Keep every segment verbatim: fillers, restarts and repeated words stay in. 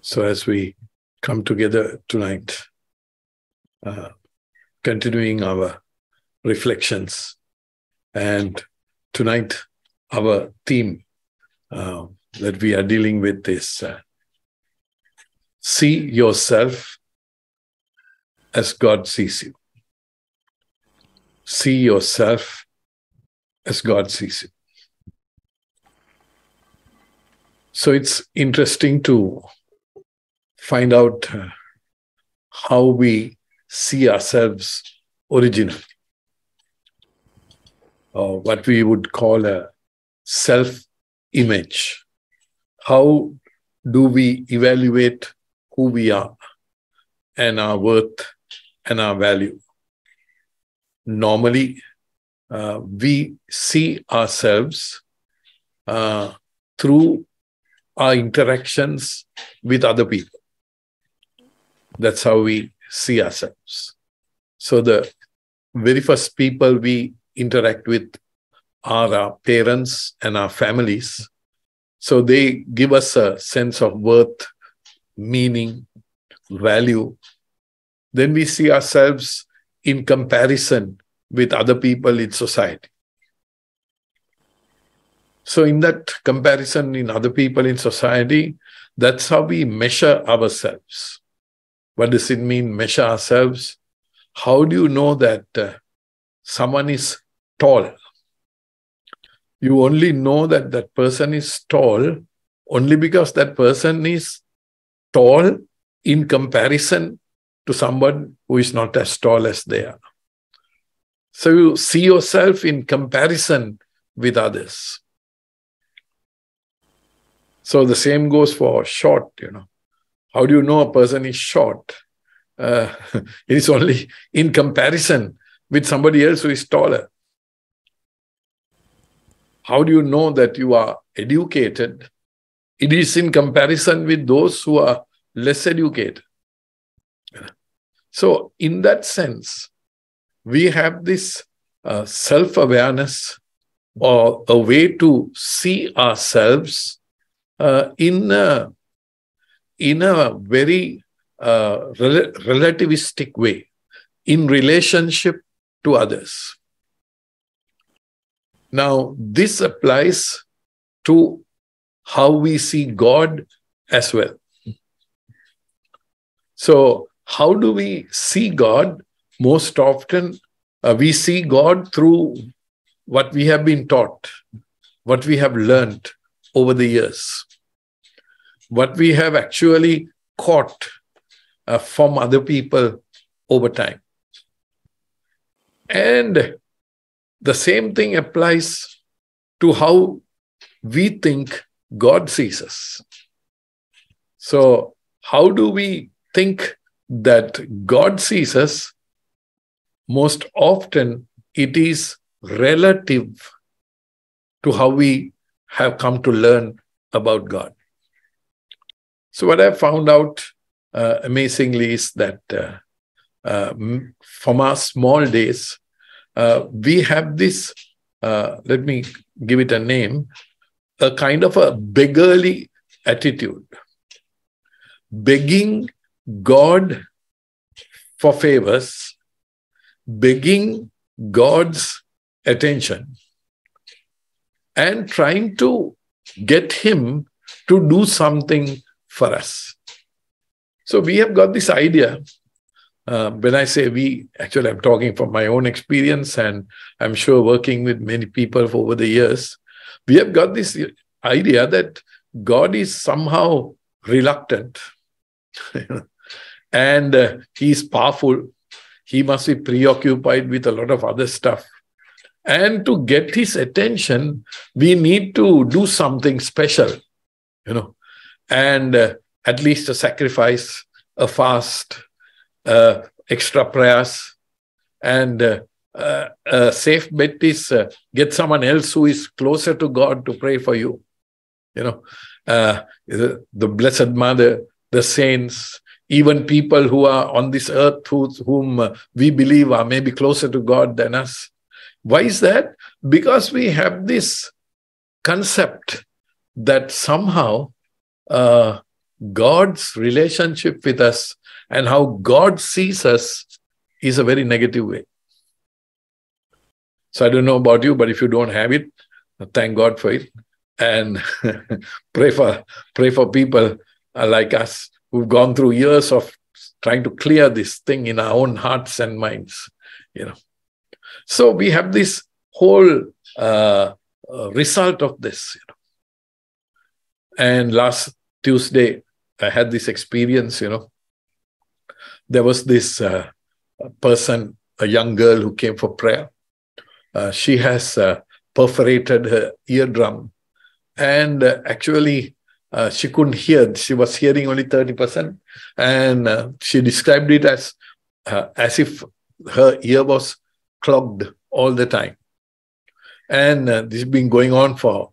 So as we come together tonight, uh, continuing our reflections, and tonight our theme uh, that we are dealing with is uh, see yourself as God sees you. See yourself as God sees you. So it's interesting to find out how we see ourselves originally, or what we would call a self-image. How do we evaluate who we are and our worth and our value? Normally, uh, we see ourselves uh, through our interactions with other people. That's how we see ourselves. So the very first people we interact with are our parents and our families. So they give us a sense of worth, meaning, value. Then we see ourselves in comparison with other people in society. So in that comparison in other people in society, that's how we measure ourselves. What does it mean, measure ourselves? How do you know that uh, someone is tall? You only know that that person is tall only because that person is tall in comparison to someone who is not as tall as they are. So you see yourself in comparison with others. So the same goes for short, you know. How do you know a person is short? Uh, it is only in comparison with somebody else who is taller. How do you know that you are educated? It is in comparison with those who are less educated. So in that sense, we have this uh, self-awareness, or a way to see ourselves uh, in, a, in a very uh, rel- relativistic way, in relationship to others. Now, this applies to how we see God as well. So, how do we see God? Most often, uh, we see God through what we have been taught, what we have learned over the years, what we have actually caught uh, from other people over time. And the same thing applies to how we think God sees us. So, how do we think that God sees us? Most often, it is relative to how we have come to learn about God. So, what I found out uh, amazingly is that uh, uh, from our small days, Uh, we have this, uh, let me give it a name, a kind of a beggarly attitude. Begging God for favors, begging God's attention, and trying to get Him to do something for us. So we have got this idea. Uh, when I say we, actually I'm talking from my own experience, and I'm sure working with many people over the years, we have got this idea that God is somehow reluctant and uh, He is powerful. He must be preoccupied with a lot of other stuff. And to get His attention, we need to do something special, you know, and uh, at least a sacrifice, a fast, Uh, extra prayers, and uh, uh, uh, safe bet is uh, get someone else who is closer to God to pray for you. You know, uh, the, the Blessed Mother, the saints, even people who are on this earth who, whom uh, we believe are maybe closer to God than us. Why is that? Because we have this concept that somehow uh, God's relationship with us and how God sees us is a very negative way. So I don't know about you, but if you don't have it, thank God for it. And pray for, pray for people like us who've gone through years of trying to clear this thing in our own hearts and minds, you know. So we have this whole uh, uh, result of this, you know. And last Tuesday, I had this experience, you know. There was this uh, person, a young girl who came for prayer. Uh, she has uh, perforated her eardrum. And uh, actually, uh, she couldn't hear. She was hearing only thirty percent. And uh, she described it as, uh, as if her ear was clogged all the time. And uh, this has been going on for,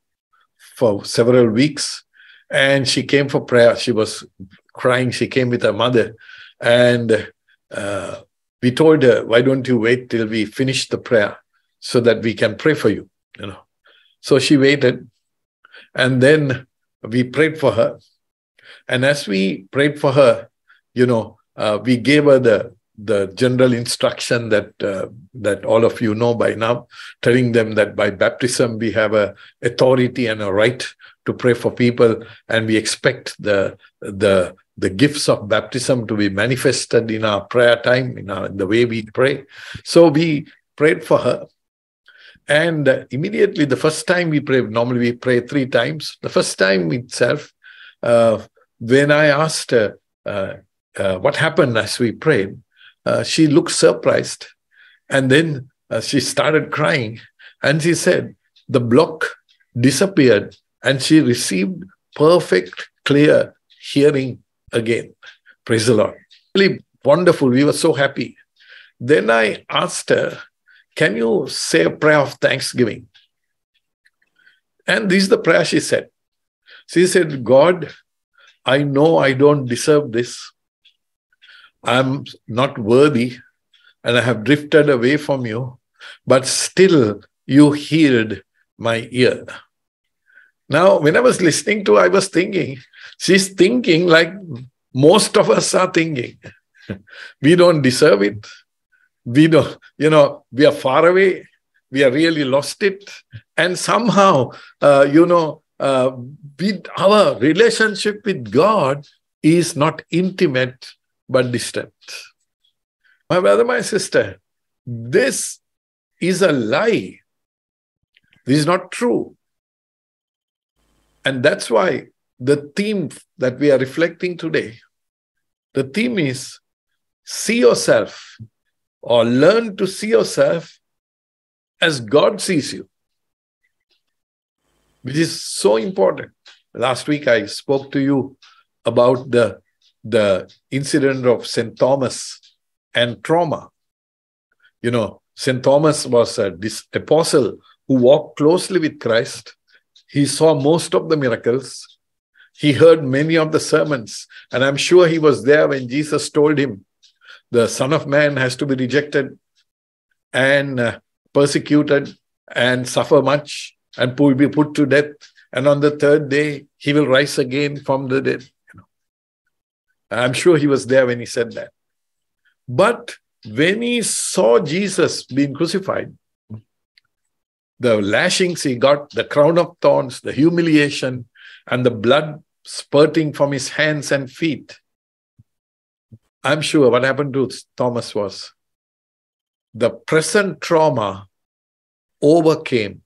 for several weeks. And she came for prayer. She was crying. She came with her mother. And uh, we told her, why don't you wait till we finish the prayer so that we can pray for you, you know. So she waited. And then we prayed for her. And as we prayed for her, you know, uh, we gave her the, the general instruction that, uh, that all of you know by now, telling them that by baptism we have an authority and a right to pray for people, and we expect the, the, the gifts of baptism to be manifested in our prayer time, in, our, in the way we pray. So we prayed for her. And immediately, the first time we pray, normally we pray three times. The first time itself, uh, when I asked her uh, uh, what happened as we prayed, uh, she looked surprised. And then uh, she started crying. And she said, the block disappeared. And she received perfect, clear hearing again. Praise the Lord. Really wonderful. We were so happy. Then I asked her, can you say a prayer of thanksgiving? And this is the prayer she said. She said, God, I know I don't deserve this. I'm not worthy and I have drifted away from you, but still you healed my ear. Now, when I was listening to her, I was thinking, she's thinking like most of us are thinking. We don't deserve it. We don't, you know, we are far away. We are really lost it. And somehow, uh, you know, uh, we, our relationship with God is not intimate, but distant. My brother, my sister, this is a lie. This is not true. And that's why the theme that we are reflecting today, the theme is see yourself, or learn to see yourself as God sees you, which is so important. Last week, I spoke to you about the, the incident of Saint Thomas and trauma. You know, Saint Thomas was an apostle who walked closely with Christ. He saw most of the miracles. He heard many of the sermons. And I'm sure he was there when Jesus told him, the Son of Man has to be rejected and uh, persecuted and suffer much and will be put to death. And on the third day, he will rise again from the dead. You know. I'm sure he was there when he said that. But when he saw Jesus being crucified, the lashings he got, the crown of thorns, the humiliation, and the blood spurting from his hands and feet, I'm sure what happened to Thomas was the present trauma overcame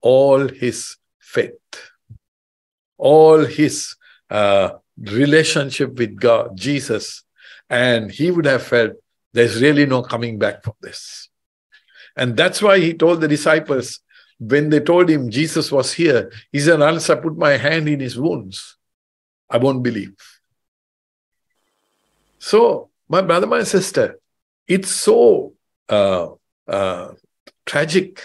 all his faith, all his uh, relationship with God, Jesus, and he would have felt there's really no coming back from this. And that's why he told the disciples, when they told him Jesus was here, he said, unless I put my hand in his wounds, I won't believe. So, my brother, my sister, it's so uh, uh, tragic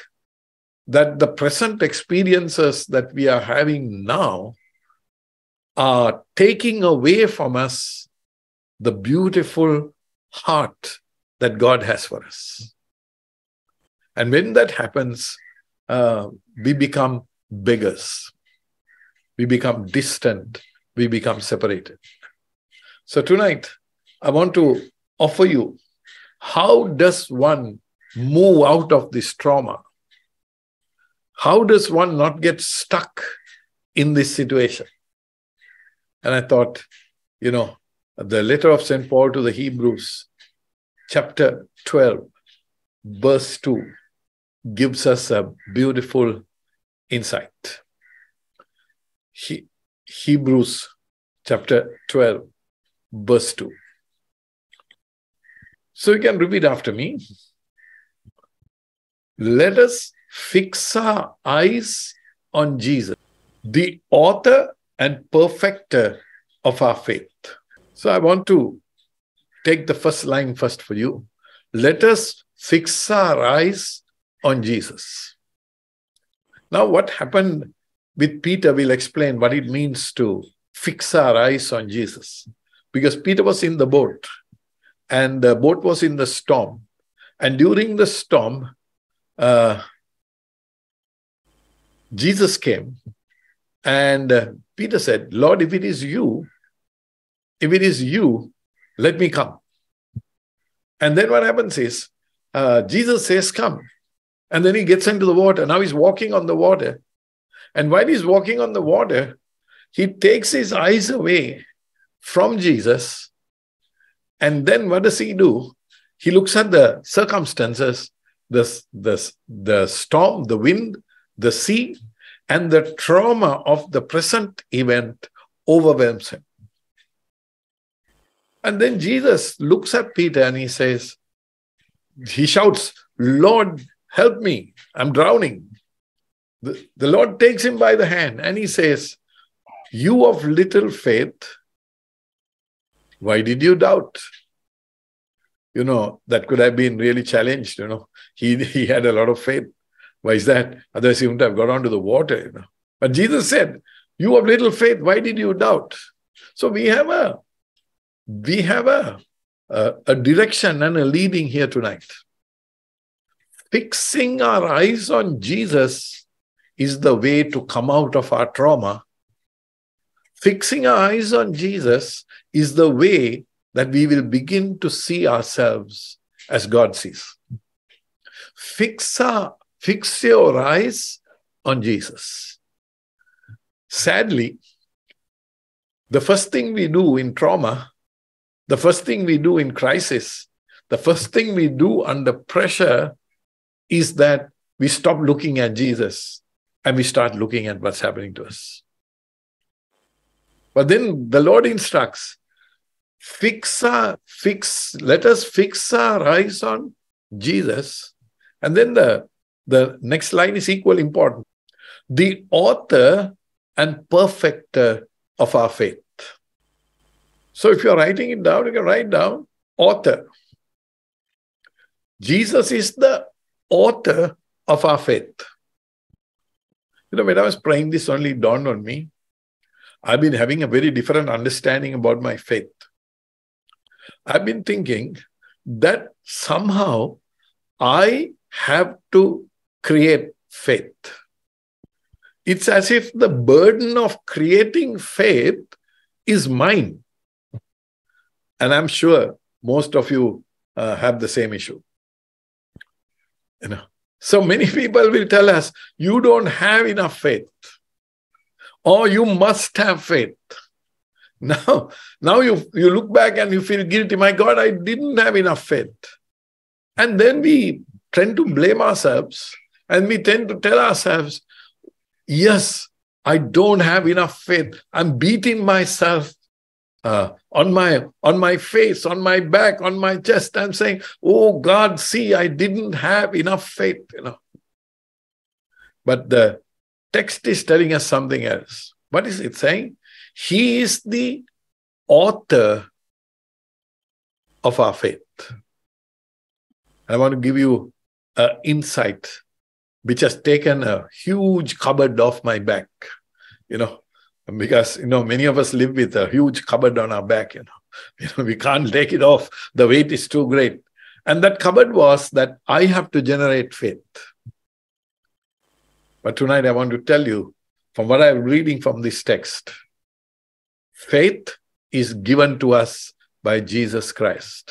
that the present experiences that we are having now are taking away from us the beautiful heart that God has for us. And when that happens, uh, we become beggars. We become distant. we become separated. So tonight, I want to offer you, how does one move out of this trauma? How does one not get stuck in this situation? And I thought, you know, the letter of Saint Paul to the Hebrews, chapter twelve, verse two, gives us a beautiful insight. He, Hebrews chapter twelve, verse two. So you can repeat after me. Let us fix our eyes on Jesus, the author and perfecter of our faith. So I want to take the first line first for you. Let us fix our eyes on Jesus. Now what happened with Peter, we'll explain what it means to fix our eyes on Jesus. Because Peter was in the boat and the boat was in the storm. And during the storm, uh, Jesus came and Peter said, Lord, if it is you, if it is you, let me come. And then what happens is, uh, Jesus says, come. And then he gets into the water. Now he's walking on the water. And while he's walking on the water, he takes his eyes away from Jesus. And then what does he do? He looks at the circumstances, the, the, the storm, the wind, the sea, and the trauma of the present event overwhelms him. And then Jesus looks at Peter and he says, he shouts, Lord, help me, I'm drowning. The, the Lord takes him by the hand and he says, you of little faith, why did you doubt? You know, that could have been really challenged, you know. He, he had a lot of faith. Why is that? Otherwise he wouldn't have got onto the water, you know. But Jesus said, you of little faith, why did you doubt? So we have a We have a, a, a direction and a leading here tonight. Fixing our eyes on Jesus is the way to come out of our trauma. Fixing our eyes on Jesus is the way that we will begin to see ourselves as God sees. Fix, our, fix your eyes on Jesus. Sadly, the first thing we do in trauma, the first thing we do in crisis, the first thing we do under pressure is that we stop looking at Jesus and we start looking at what's happening to us. But then the Lord instructs, fix our, fix, let us fix our eyes on Jesus. And then the, the next line is equally important. The author and perfecter of our faith. So if you're writing it down, you can write down author. Jesus is the author of our faith. You know, when I was praying this only dawned on me. I've been having a very different understanding about my faith. I've been thinking that somehow I have to create faith. It's as if the burden of creating faith is mine. And I'm sure most of you uh, have the same issue. You know, so many people will tell us, you don't have enough faith, or you must have faith. Now, now you, you look back and you feel guilty. My God, I didn't have enough faith. And then we tend to blame ourselves and we tend to tell ourselves, yes, I don't have enough faith. I'm beating myself. Uh, on my on my face, on my back, on my chest, I'm saying, oh God, see, I didn't have enough faith, you know. But the text is telling us something else. What is it saying? He is the author of our faith. I want to give you an insight which has taken a huge cupboard off my back, you know. Because, you know, many of us live with a huge cupboard on our back, you know. You know, we can't take it off. The weight is too great. And that cupboard was that I have to generate faith. But tonight I want to tell you, from what I'm reading from this text, faith is given to us by Jesus Christ.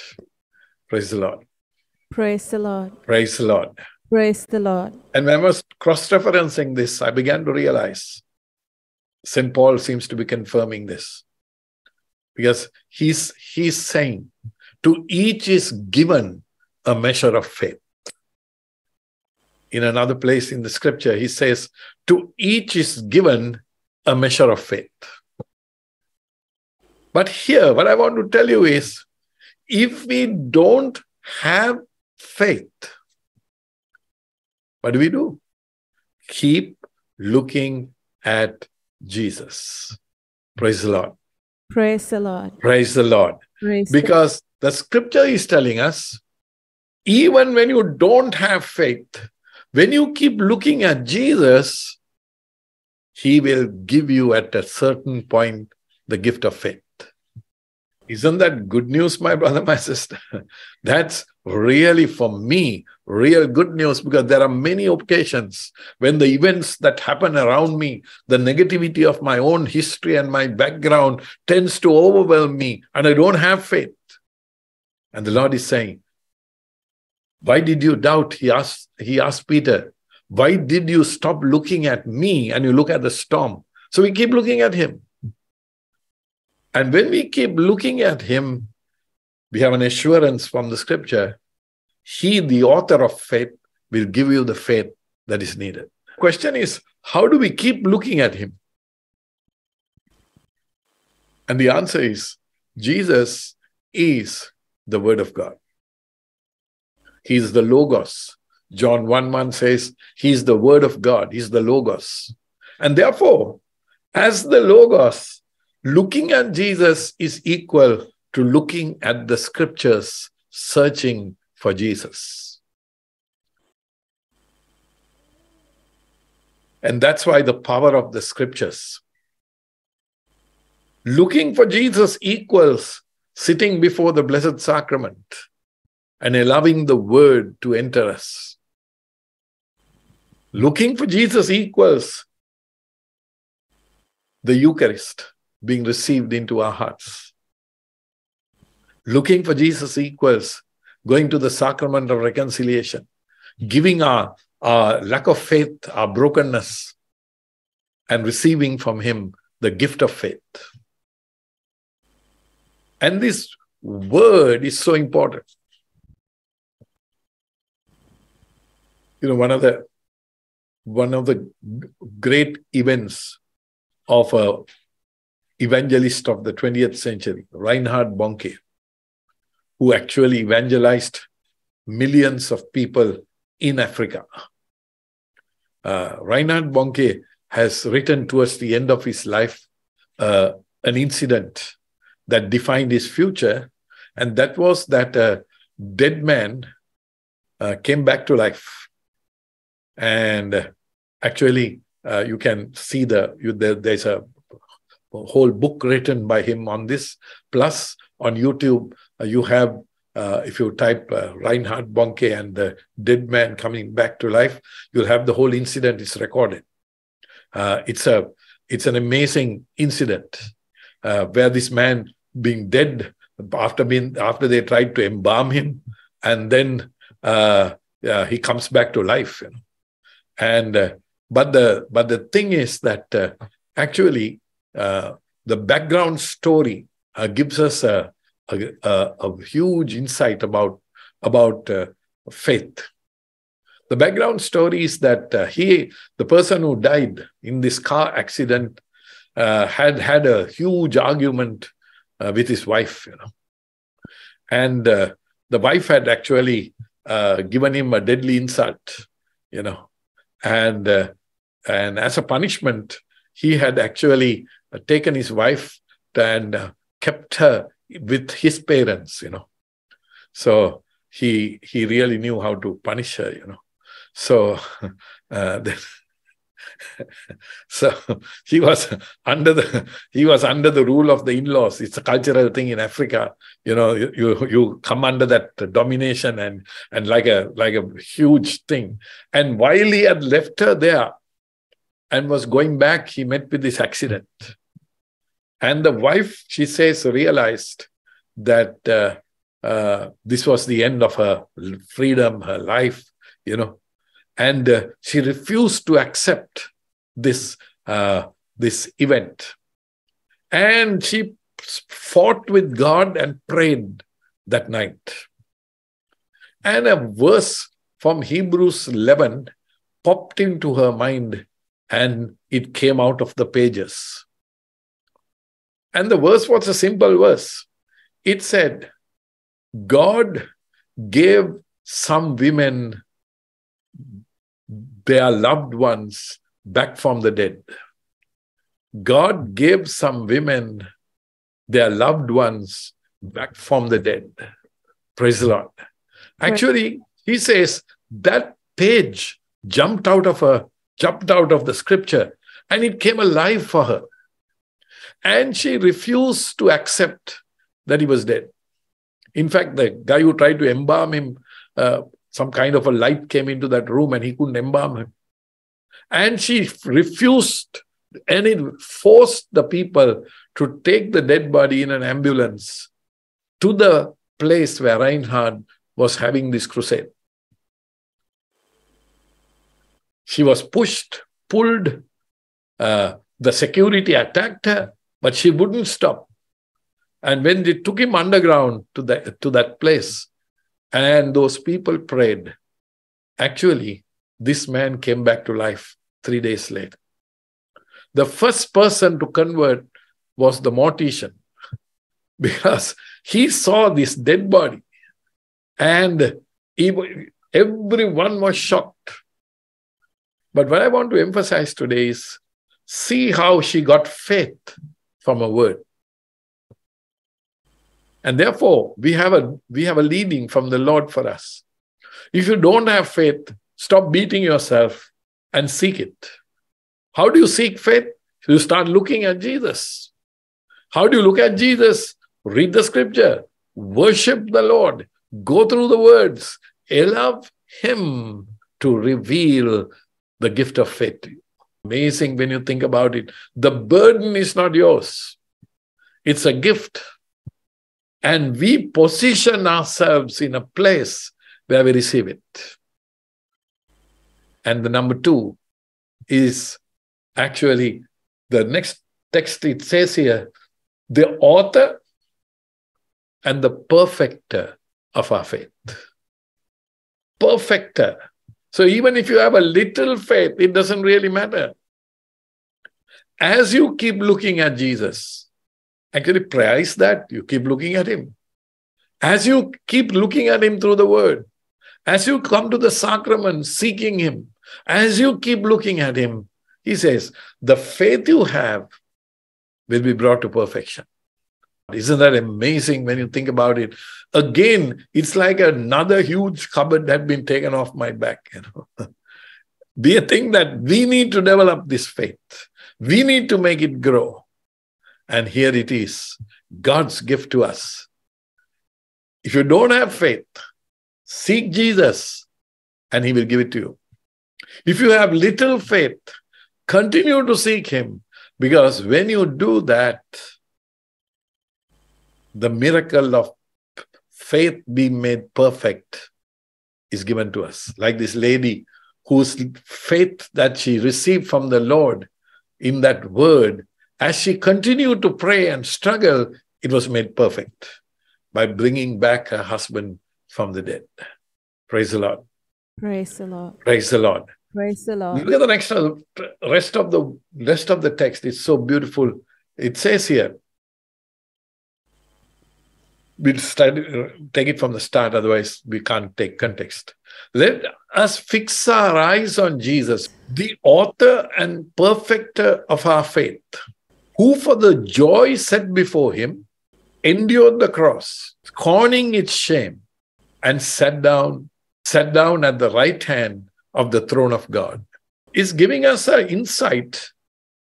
Praise the Lord. Praise the Lord. Praise the Lord. Praise the Lord. And when I was cross-referencing this, I began to realize Saint Paul seems to be confirming this. Because he's, he's saying, to each is given a measure of faith. In another place in the scripture, he says, to each is given a measure of faith. But here, what I want to tell you is, if we don't have faith, what do we do? Keep looking at Jesus. Praise the Lord. Praise the Lord. Praise the Lord. Praise because the scripture is telling us, even when you don't have faith, when you keep looking at Jesus, he will give you at a certain point the gift of faith. Isn't that good news, my brother, my sister? That's really, for me, real good news, because there are many occasions when the events that happen around me, the negativity of my own history and my background tends to overwhelm me and I don't have faith. And the Lord is saying, why did you doubt? He asked, he asked Peter, why did you stop looking at me and you look at the storm? So we keep looking at him. And when we keep looking at him, we have an assurance from the scripture. He, the author of faith, will give you the faith that is needed. Question is, how do we keep looking at him? And the answer is, Jesus is the Word of God. He is the Logos. John one one says, he is the Word of God. He is the Logos. And therefore, as the Logos, looking at Jesus is equal to looking at the scriptures, searching for Jesus. And that's why the power of the scriptures. Looking for Jesus equals sitting before the Blessed Sacrament and allowing the Word to enter us. Looking for Jesus equals the Eucharist being received into our hearts. Looking for Jesus equals going to the sacrament of reconciliation, giving our, our lack of faith, our brokenness, and receiving from him the gift of faith. And this word is so important. You know, one of the, one of the great events of a evangelist of the twentieth century, Reinhard Bonnke, who actually evangelized millions of people in Africa. Uh, Reinhard Bonnke has written towards the end of his life uh, an incident that defined his future, and that was that a dead man uh, came back to life. And actually, uh, you can see the you, there, there's a whole book written by him on this. Plus, on YouTube, uh, you have, uh, if you type uh, Reinhard Bonnke and the dead man coming back to life, you'll have the whole incident is recorded. Uh, it's a, it's an amazing incident uh, where this man being dead after being after they tried to embalm him, and then uh, uh, he comes back to life. You know, and uh, but the but the thing is that uh, actually. Uh, the background story uh, gives us a, a, a, a huge insight about, about uh, faith. The background story is that uh, he, the person who died in this car accident, uh, had had a huge argument uh, with his wife, you know, and uh, the wife had actually uh, given him a deadly insult, you know, and uh, and as a punishment, he had actually taken his wife and kept her with his parents, you know. So he he really knew how to punish her, you know. So uh, then, so he was under the he was under the rule of the in-laws. It's a cultural thing in Africa, you know. You you, you come under that domination and and like a like a huge thing. And while he had left her there and was going back, he met with this accident. And the wife, she says, realized that uh, uh, this was the end of her freedom, her life, you know. And uh, she refused to accept this, uh, this event. And she fought with God and prayed that night. And a verse from Hebrews eleven popped into her mind, and it came out of the pages. And the verse was a simple verse. It said, God gave some women their loved ones back from the dead. God gave some women their loved ones back from the dead. Praise the Lord. Actually, he says that page jumped out of her, jumped out of the scripture, and it came alive for her. And she refused to accept that he was dead. In fact, the guy who tried to embalm him, uh, some kind of a light came into that room and he couldn't embalm him. And she refused, and it forced the people to take the dead body in an ambulance to the place where Reinhard was having this crusade. She was pushed, pulled. Uh, the security attacked her, but she wouldn't stop. And when they took him underground to, the, to that place, and those people prayed, actually, this man came back to life three days later. The first person to convert was the mortician, because he saw this dead body, and he, everyone was shocked. But what I want to emphasize today is, see how she got faith from a word. And therefore, we have a we have a leading from the Lord for us. If you don't have faith, stop beating yourself and seek it. How do you seek faith? You start looking at Jesus. How do you look at Jesus? Read the scripture. Worship the Lord. Go through the words. Allow him to reveal the gift of faith to you. Amazing when you think about it. The burden is not yours. It's a gift. And we position ourselves in a place where we receive it. And the number two is actually the next text. It says here, the author and the perfecter of our faith. Perfecter. So even if you have a little faith, it doesn't really matter. As you keep looking at Jesus, actually prayer is that you keep looking at him. As you keep looking at him through the word, as you come to the sacrament seeking him, as you keep looking at him, he says, the faith you have will be brought to perfection. Isn't that amazing when you think about it? Again, it's like another huge cupboard had been taken off my back. You know, we think that we need to develop this faith. We need to make it grow. And here it is, God's gift to us. If you don't have faith, seek Jesus and he will give it to you. If you have little faith, continue to seek him, because when you do that, the miracle of faith being made perfect is given to us. Like this lady whose faith that she received from the Lord in that word, as she continued to pray and struggle, it was made perfect by bringing back her husband from the dead. Praise the Lord. Praise the Lord. Praise the Lord. Praise the Lord. Look at the next rest of the rest of the text. It's so beautiful. It says here, we'll start, take it from the start, otherwise we can't take context. Let us fix our eyes on Jesus, the author and perfecter of our faith, who for the joy set before him endured the cross, scorning its shame, and sat down, sat down at the right hand of the throne of God. It's giving us an insight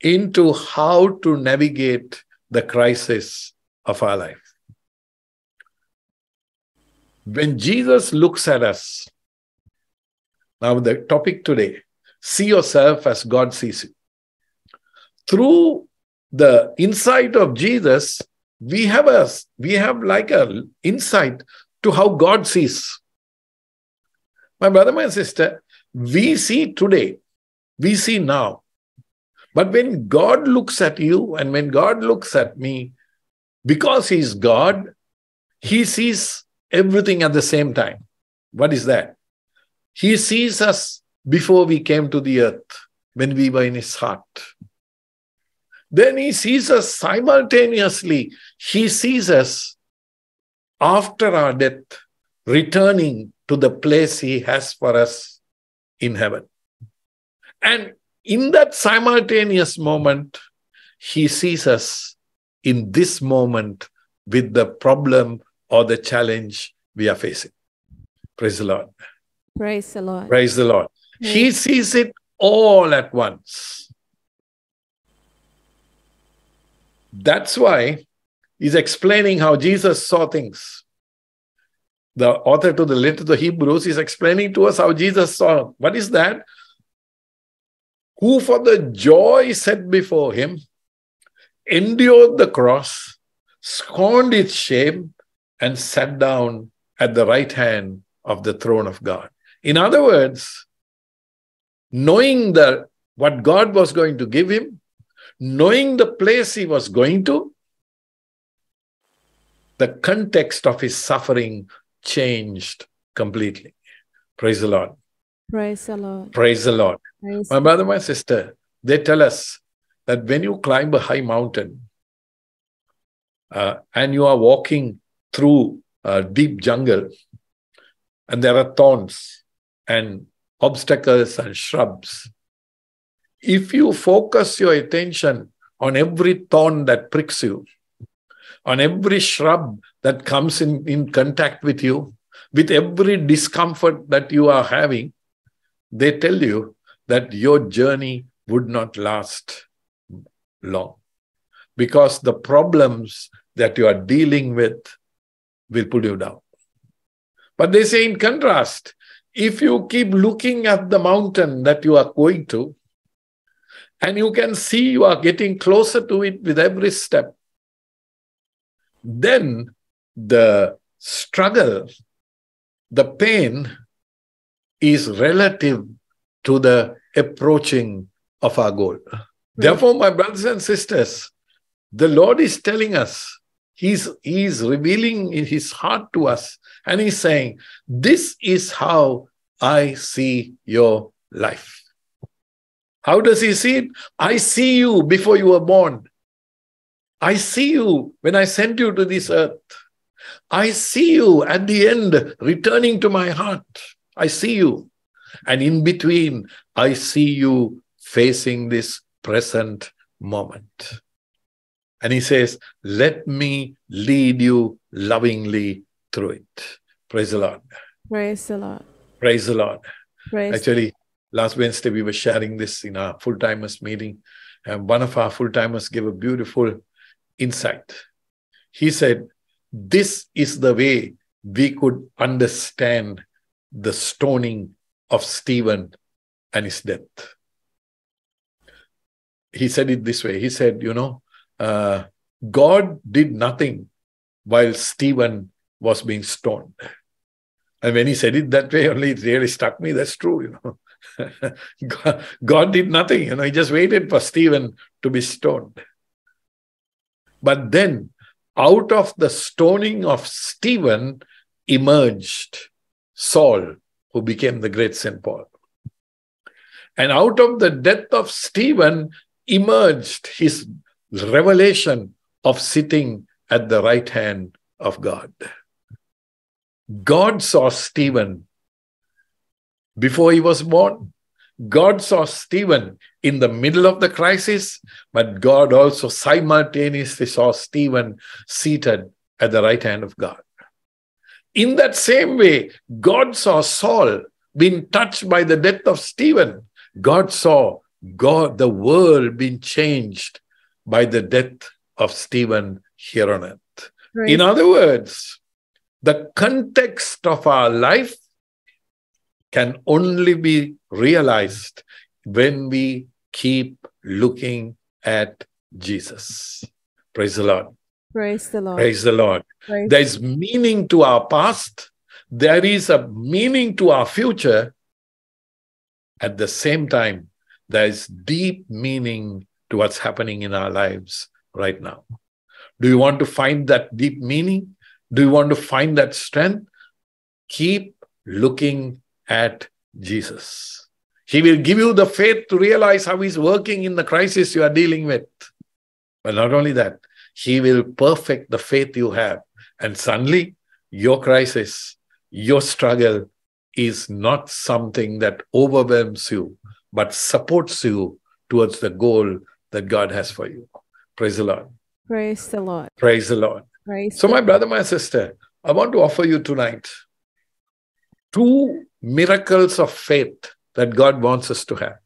into how to navigate the crisis of our life. When Jesus looks at us, now the topic today, see yourself as God sees you. Through the insight of Jesus, we have a we have like an insight to how God sees. My brother, my sister, we see today, we see now. But when God looks at you and when God looks at me, because He is God, He sees everything at the same time. What is that? He sees us before we came to the earth, when we were in His heart. Then He sees us simultaneously. He sees us after our death, returning to the place He has for us in heaven. And in that simultaneous moment, He sees us in this moment with the problem or the challenge we are facing. Praise the Lord. Praise the Lord. Praise the Lord. Yes. He sees it all at once. That's why He's explaining how Jesus saw things. The author to the letter to the Hebrews is explaining to us how Jesus saw. What is that? Who for the joy set before Him endured the cross, scorned its shame, and sat down at the right hand of the throne of God. In other words, knowing the, what God was going to give Him, knowing the place He was going to, the context of His suffering changed completely. Praise the Lord. Praise the Lord. Praise the Lord. Praise my brother, my sister, they tell us that when you climb a high mountain uh, and you are walking through a deep jungle and there are thorns and obstacles and shrubs, if you focus your attention on every thorn that pricks you, on every shrub that comes in, in contact with you, with every discomfort that you are having, they tell you that your journey would not last long because the problems that you are dealing with will pull you down. But they say in contrast, if you keep looking at the mountain that you are going to, and you can see you are getting closer to it with every step, then the struggle, the pain is relative to the approaching of our goal. Mm-hmm. Therefore, my brothers and sisters, the Lord is telling us, He's, he's revealing His heart to us, and He's saying, this is how I see your life. How does He see it? I see you before you were born. I see you when I sent you to this earth. I see you at the end returning to my heart. I see you. And in between, I see you facing this present moment. And He says, let me lead you lovingly through it. Praise the Lord. Praise the Lord. Praise the Lord. Praise Actually, last Wednesday, we were sharing this in our full-timers meeting, and one of our full-timers gave a beautiful insight. He said, this is the way we could understand the stoning of Stephen and his death. He said it this way. He said, you know, uh, God did nothing while Stephen was being stoned. And when he said it that way, only it really struck me. That's true, you know. God, God did nothing, you know, He just waited for Stephen to be stoned. But then, out of the stoning of Stephen emerged Saul, who became the great Saint Paul. And out of the death of Stephen emerged his revelation of sitting at the right hand of God. God saw Stephen before he was born. God saw Stephen in the middle of the crisis, but God also simultaneously saw Stephen seated at the right hand of God. In that same way, God saw Saul being touched by the death of Stephen. God saw God, the world being changed by the death of Stephen here on earth. Right. In other words, the context of our life can only be realized when we keep looking at Jesus. Praise the Lord. Praise the Lord. Praise the Lord. Praise there is meaning to our past. There is a meaning to our future. At the same time, there is deep meaning to what's happening in our lives right now. Do you want to find that deep meaning? Do you want to find that strength? Keep looking at Jesus. He will give you the faith to realize how he's working in the crisis you are dealing with. But not only that, he will perfect the faith you have. And suddenly, your crisis, your struggle is not something that overwhelms you, but supports you towards the goal that God has for you. Praise the Lord. Praise the Lord. Praise the Lord. Praise so my brother, my sister, I want to offer you tonight two miracles of faith that God wants us to have.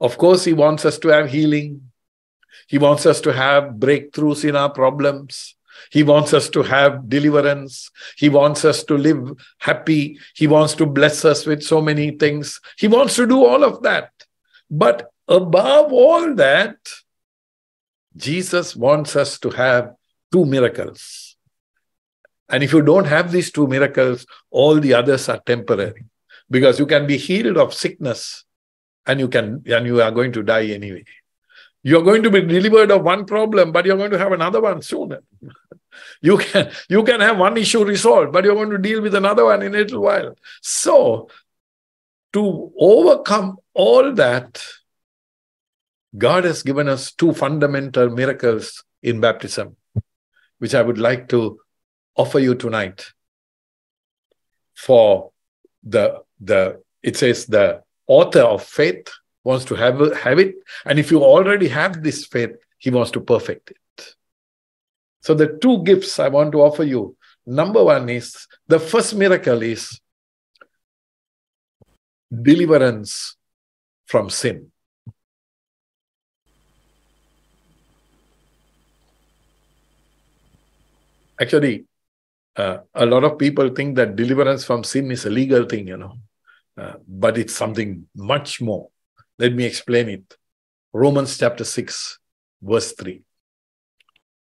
Of course, he wants us to have healing. He wants us to have breakthroughs in our problems. He wants us to have deliverance. He wants us to live happy. He wants to bless us with so many things. He wants to do all of that. But above all that, Jesus wants us to have two miracles. And if you don't have these two miracles, all the others are temporary. Because you can be healed of sickness and you can, and you are going to die anyway. You're going to be delivered of one problem, but you're going to have another one sooner. You can, you can have one issue resolved, but you're going to deal with another one in a little while. So, to overcome all that, God has given us two fundamental miracles in baptism, which I would like to offer you tonight. For the, the it says the author of faith wants to have, have it. And if you already have this faith, he wants to perfect it. So the two gifts I want to offer you. Number one is, the first miracle is deliverance from sin. Actually, uh, a lot of people think that deliverance from sin is a legal thing, you know. Uh, but it's something much more. Let me explain it. Romans chapter six, verse three.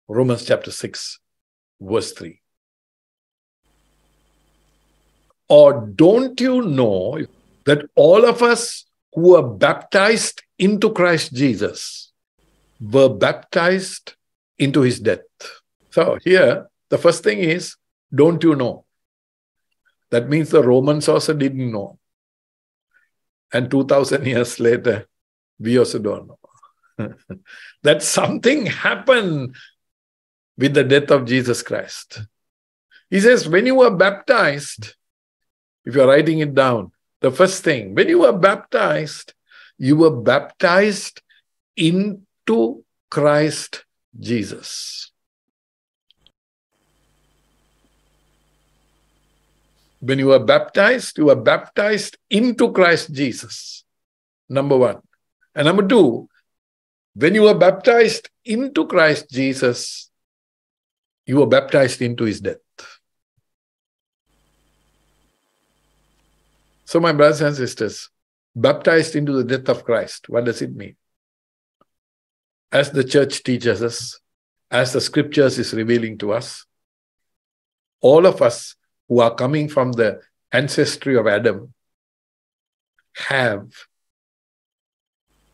Romans chapter six, verse three. Or don't you know that all of us who were baptized into Christ Jesus were baptized into his death? So here, the first thing is, don't you know? That means the Romans also didn't know. And two thousand years later, we also don't know. That something happened with the death of Jesus Christ. He says, when you were baptized, if you're writing it down, the first thing, when you were baptized, you were baptized into Christ Jesus. When you were baptized, you were baptized into Christ Jesus, number one. And number two, when you were baptized into Christ Jesus, you were baptized into his death. So my brothers and sisters, baptized into the death of Christ, what does it mean? As the church teaches us, as the scriptures is revealing to us, all of us who are coming from the ancestry of Adam, have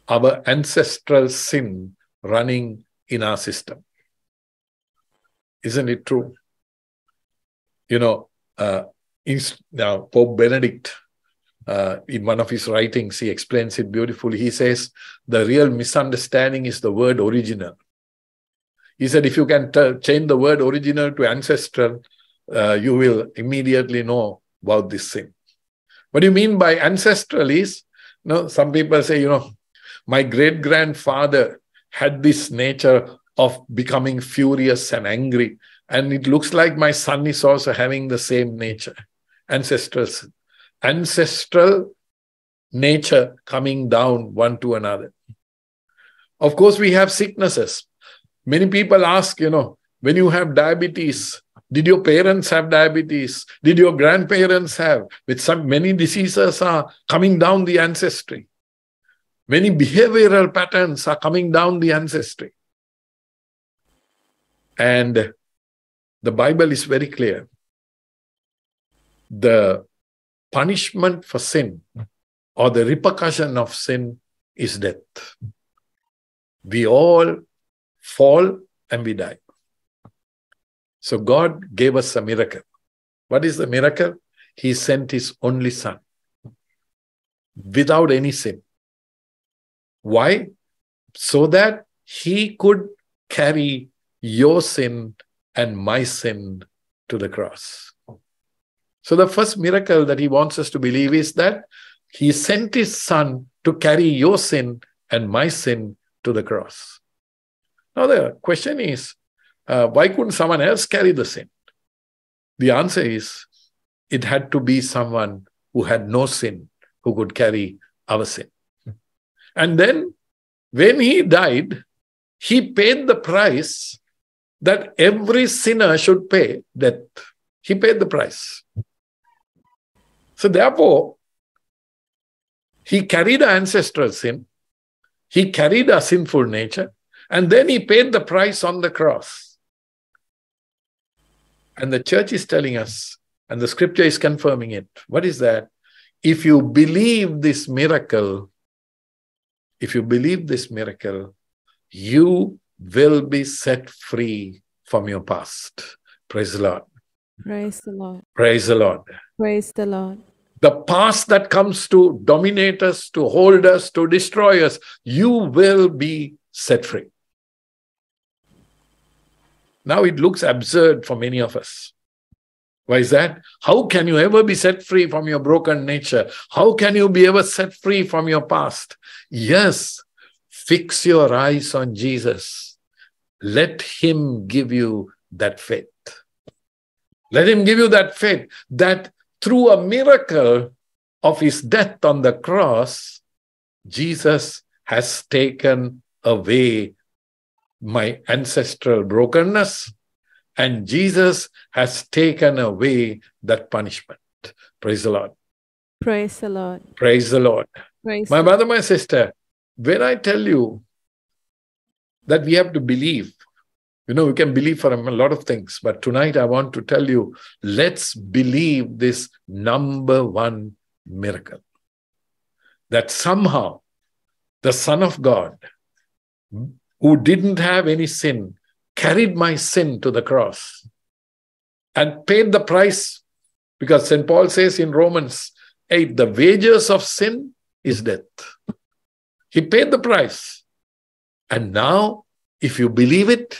our ancestral sin running in our system. Isn't it true? You know, uh, in, now Pope Benedict, uh, in one of his writings, he explains it beautifully. He says, the real misunderstanding is the word original. He said, if you can t- change the word original to ancestral, Uh, you will immediately know about this sin. What do you mean by ancestral is, you know, some people say, you know, my great-grandfather had this nature of becoming furious and angry, and it looks like my son is also having the same nature. Ancestral sin. Ancestral nature coming down one to another. Of course, we have sicknesses. Many people ask, you know, when you have diabetes, did your parents have diabetes? Did your grandparents have? With some, many diseases are coming down the ancestry. Many behavioral patterns are coming down the ancestry. And the Bible is very clear. The punishment for sin or the repercussion of sin is death. We all fall and we die. So God gave us a miracle. What is the miracle? He sent His only Son without any sin. Why? So that He could carry your sin and my sin to the cross. So the first miracle that He wants us to believe is that He sent His Son to carry your sin and my sin to the cross. Now the question is, uh, why couldn't someone else carry the sin? The answer is, it had to be someone who had no sin, who could carry our sin. And then, when He died, He paid the price that every sinner should pay, death. He paid the price. So therefore, He carried our ancestral sin, He carried our sinful nature, and then He paid the price on the cross. And the church is telling us, and the scripture is confirming it. What is that? If you believe this miracle, if you believe this miracle, you will be set free from your past. Praise the Lord. Praise the Lord. Praise the Lord. Praise the Lord. The past that comes to dominate us, to hold us, to destroy us, you will be set free. Now it looks absurd for many of us. Why is that? How can you ever be set free from your broken nature? How can you be ever set free from your past? Yes, fix your eyes on Jesus. Let Him give you that faith. Let Him give you that faith that through a miracle of His death on the cross, Jesus has taken away my ancestral brokenness, and Jesus has taken away that punishment. Praise the Lord. Praise the Lord. Praise the Lord. Praise my brother, my sister, when I tell you that we have to believe, you know, we can believe for a lot of things, but tonight I want to tell you, let's believe this number one miracle. That somehow the Son of God, who didn't have any sin, carried my sin to the cross and paid the price, because Saint Paul says in Romans eight, the wages of sin is death. He paid the price. And now, if you believe it,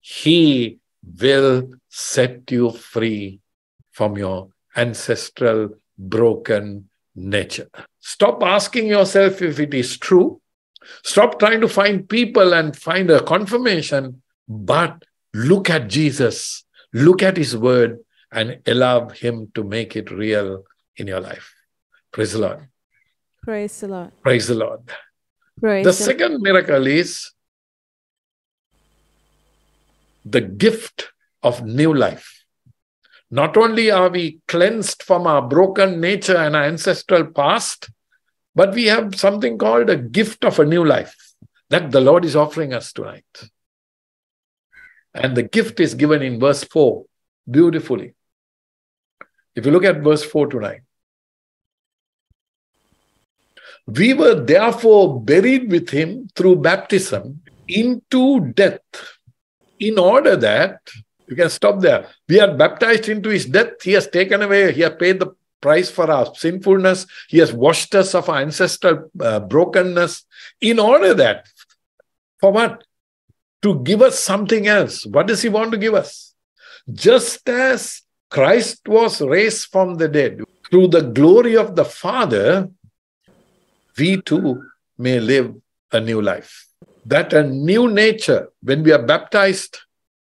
He will set you free from your ancestral broken nature. Stop asking yourself if it is true. Stop trying to find people and find a confirmation. But look at Jesus, look at His word, and allow Him to make it real in your life. Praise the Lord. Praise the Lord. Praise the Lord. Praise the Lord. Second miracle is the gift of new life. Not only are we cleansed from our broken nature and our ancestral past, but we have something called a gift of a new life that the Lord is offering us tonight. And the gift is given in verse four, beautifully. If you look at verse four tonight. We were therefore buried with Him through baptism into death, in order that, you can stop there, we are baptized into His death. He has taken away, He has paid the price for our sinfulness. He has washed us of our ancestral uh, brokenness. In order that, for what? To give us something else. What does He want to give us? Just as Christ was raised from the dead through the glory of the Father, we too may live a new life. That a new nature, when we are baptized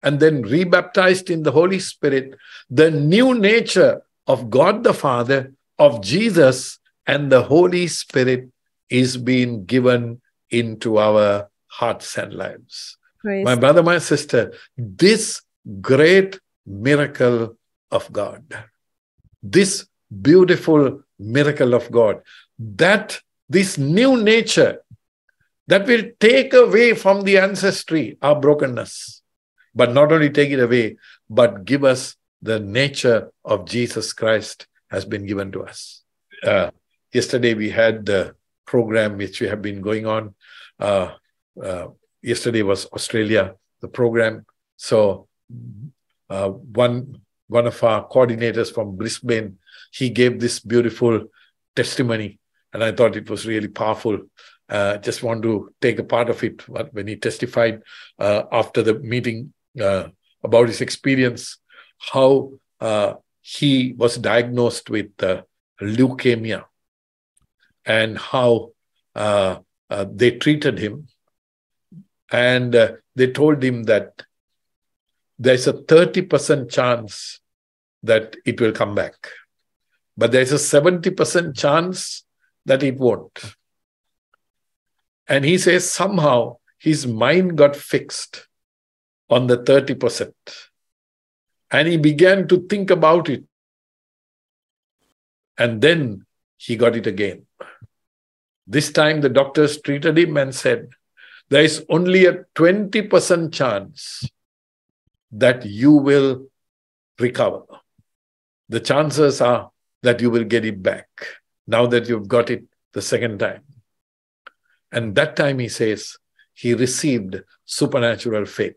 and then rebaptized in the Holy Spirit, the new nature of God the Father, of Jesus, and the Holy Spirit is being given into our hearts and lives. Praise my brother, my sister, this great miracle of God, this beautiful miracle of God, that this new nature that will take away from the ancestry our brokenness. But not only take it away, but give us the nature of Jesus Christ has been given to us. Uh, yesterday we had the program which we have been going on. Uh, uh, yesterday was Australia, the program. So uh, one, one of our coordinators from Brisbane, he gave this beautiful testimony, and I thought it was really powerful. Uh, just want to take a part of it when he testified uh, after the meeting uh, about his experience, how uh, he was diagnosed with uh, leukemia and how uh, uh, they treated him. And uh, they told him that there's a thirty percent chance that it will come back, but there's a seventy percent chance that it won't. And he says somehow his mind got fixed on the thirty percent. And he began to think about it. And then he got it again. This time the doctors treated him and said, there is only a twenty percent chance that you will recover. The chances are that you will get it back now that you've got it the second time. And that time, he says, he received supernatural faith.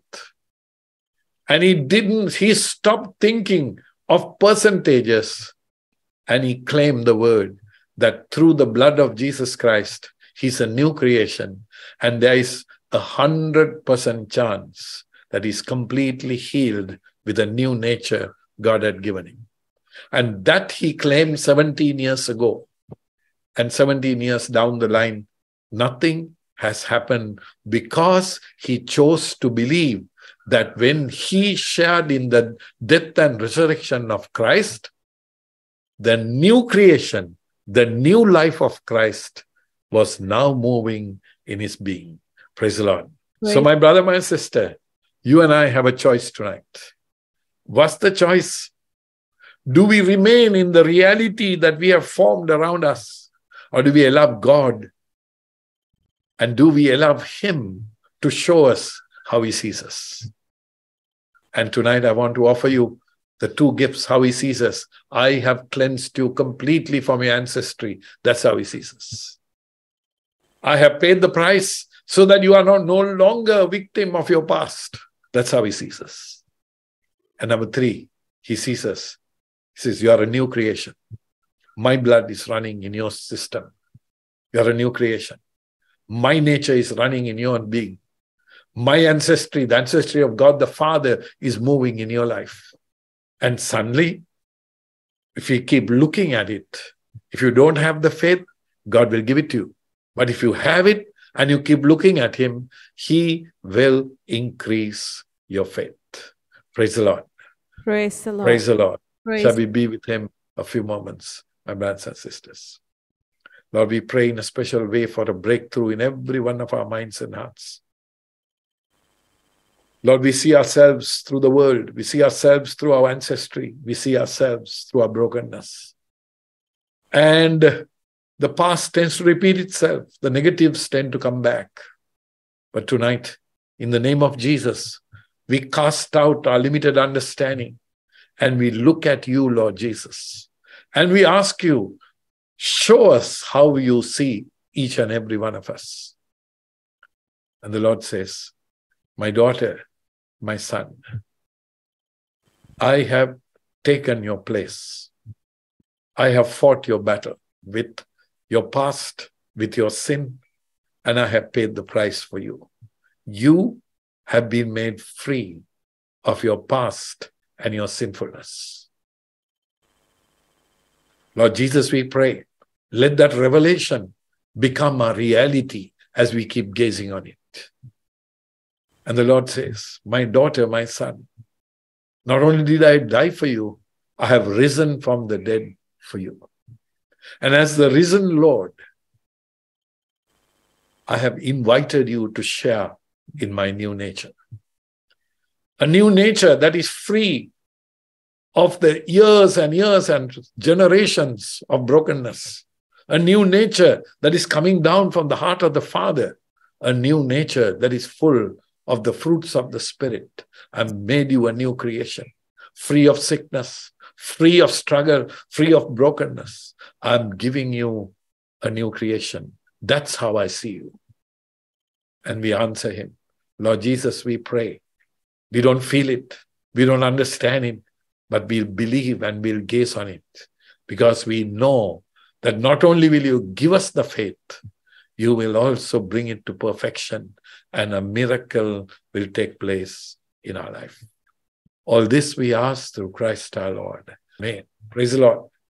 And he didn't, he stopped thinking of percentages, and he claimed the word that through the blood of Jesus Christ, he's a new creation, and there is a hundred percent chance that he's completely healed with a new nature God had given him. And that he claimed seventeen years ago, and seventeen years down the line, nothing has happened because he chose to believe that when he shared in the death and resurrection of Christ, the new creation, the new life of Christ was now moving in his being. Praise the Lord. Right. So my brother, my sister, you and I have a choice tonight. What's the choice? Do we remain in the reality that we have formed around us, or do we allow God? And do we allow him to show us how he sees us? And tonight I want to offer you the two gifts, how he sees us. I have cleansed you completely from your ancestry. That's how he sees us. I have paid the price so that you are not, no longer a victim of your past. That's how he sees us. And number three, he sees us. He says, you are a new creation. My blood is running in your system. You are a new creation. My nature is running in your being. My ancestry, the ancestry of God the Father, is moving in your life. And suddenly, if you keep looking at it, if you don't have the faith, God will give it to you. But if you have it and you keep looking at him, he will increase your faith. Praise the Lord. Praise the Lord. Praise the Lord. Praise. Shall we be with him a few moments, my brothers and sisters? Lord, we pray in a special way for a breakthrough in every one of our minds and hearts. Lord, we see ourselves through the world. We see ourselves through our ancestry. We see ourselves through our brokenness. And the past tends to repeat itself. The negatives tend to come back. But tonight, in the name of Jesus, we cast out our limited understanding and we look at you, Lord Jesus. And we ask you, show us how you see each and every one of us. And the Lord says, my daughter, my son, I have taken your place. I have fought your battle with your past, with your sin, and I have paid the price for you. You have been made free of your past and your sinfulness. Lord Jesus, we pray, let that revelation become a reality as we keep gazing on it. And the Lord says, my daughter, my son, not only did I die for you, I have risen from the dead for you. And as the risen Lord, I have invited you to share in my new nature. A new nature that is free of the years and years and generations of brokenness. A new nature that is coming down from the heart of the Father, a new nature that is full of the fruits of the Spirit. I've made you a new creation, free of sickness, free of struggle, free of brokenness. I'm giving you a new creation. That's how I see you. And we answer him, Lord Jesus, we pray. We don't feel it. We don't understand it, but we'll believe and we'll gaze on it because we know that not only will you give us the faith, you will also bring it to perfection and a miracle will take place in our life. All this we ask through Christ our Lord. Amen. Praise the Lord.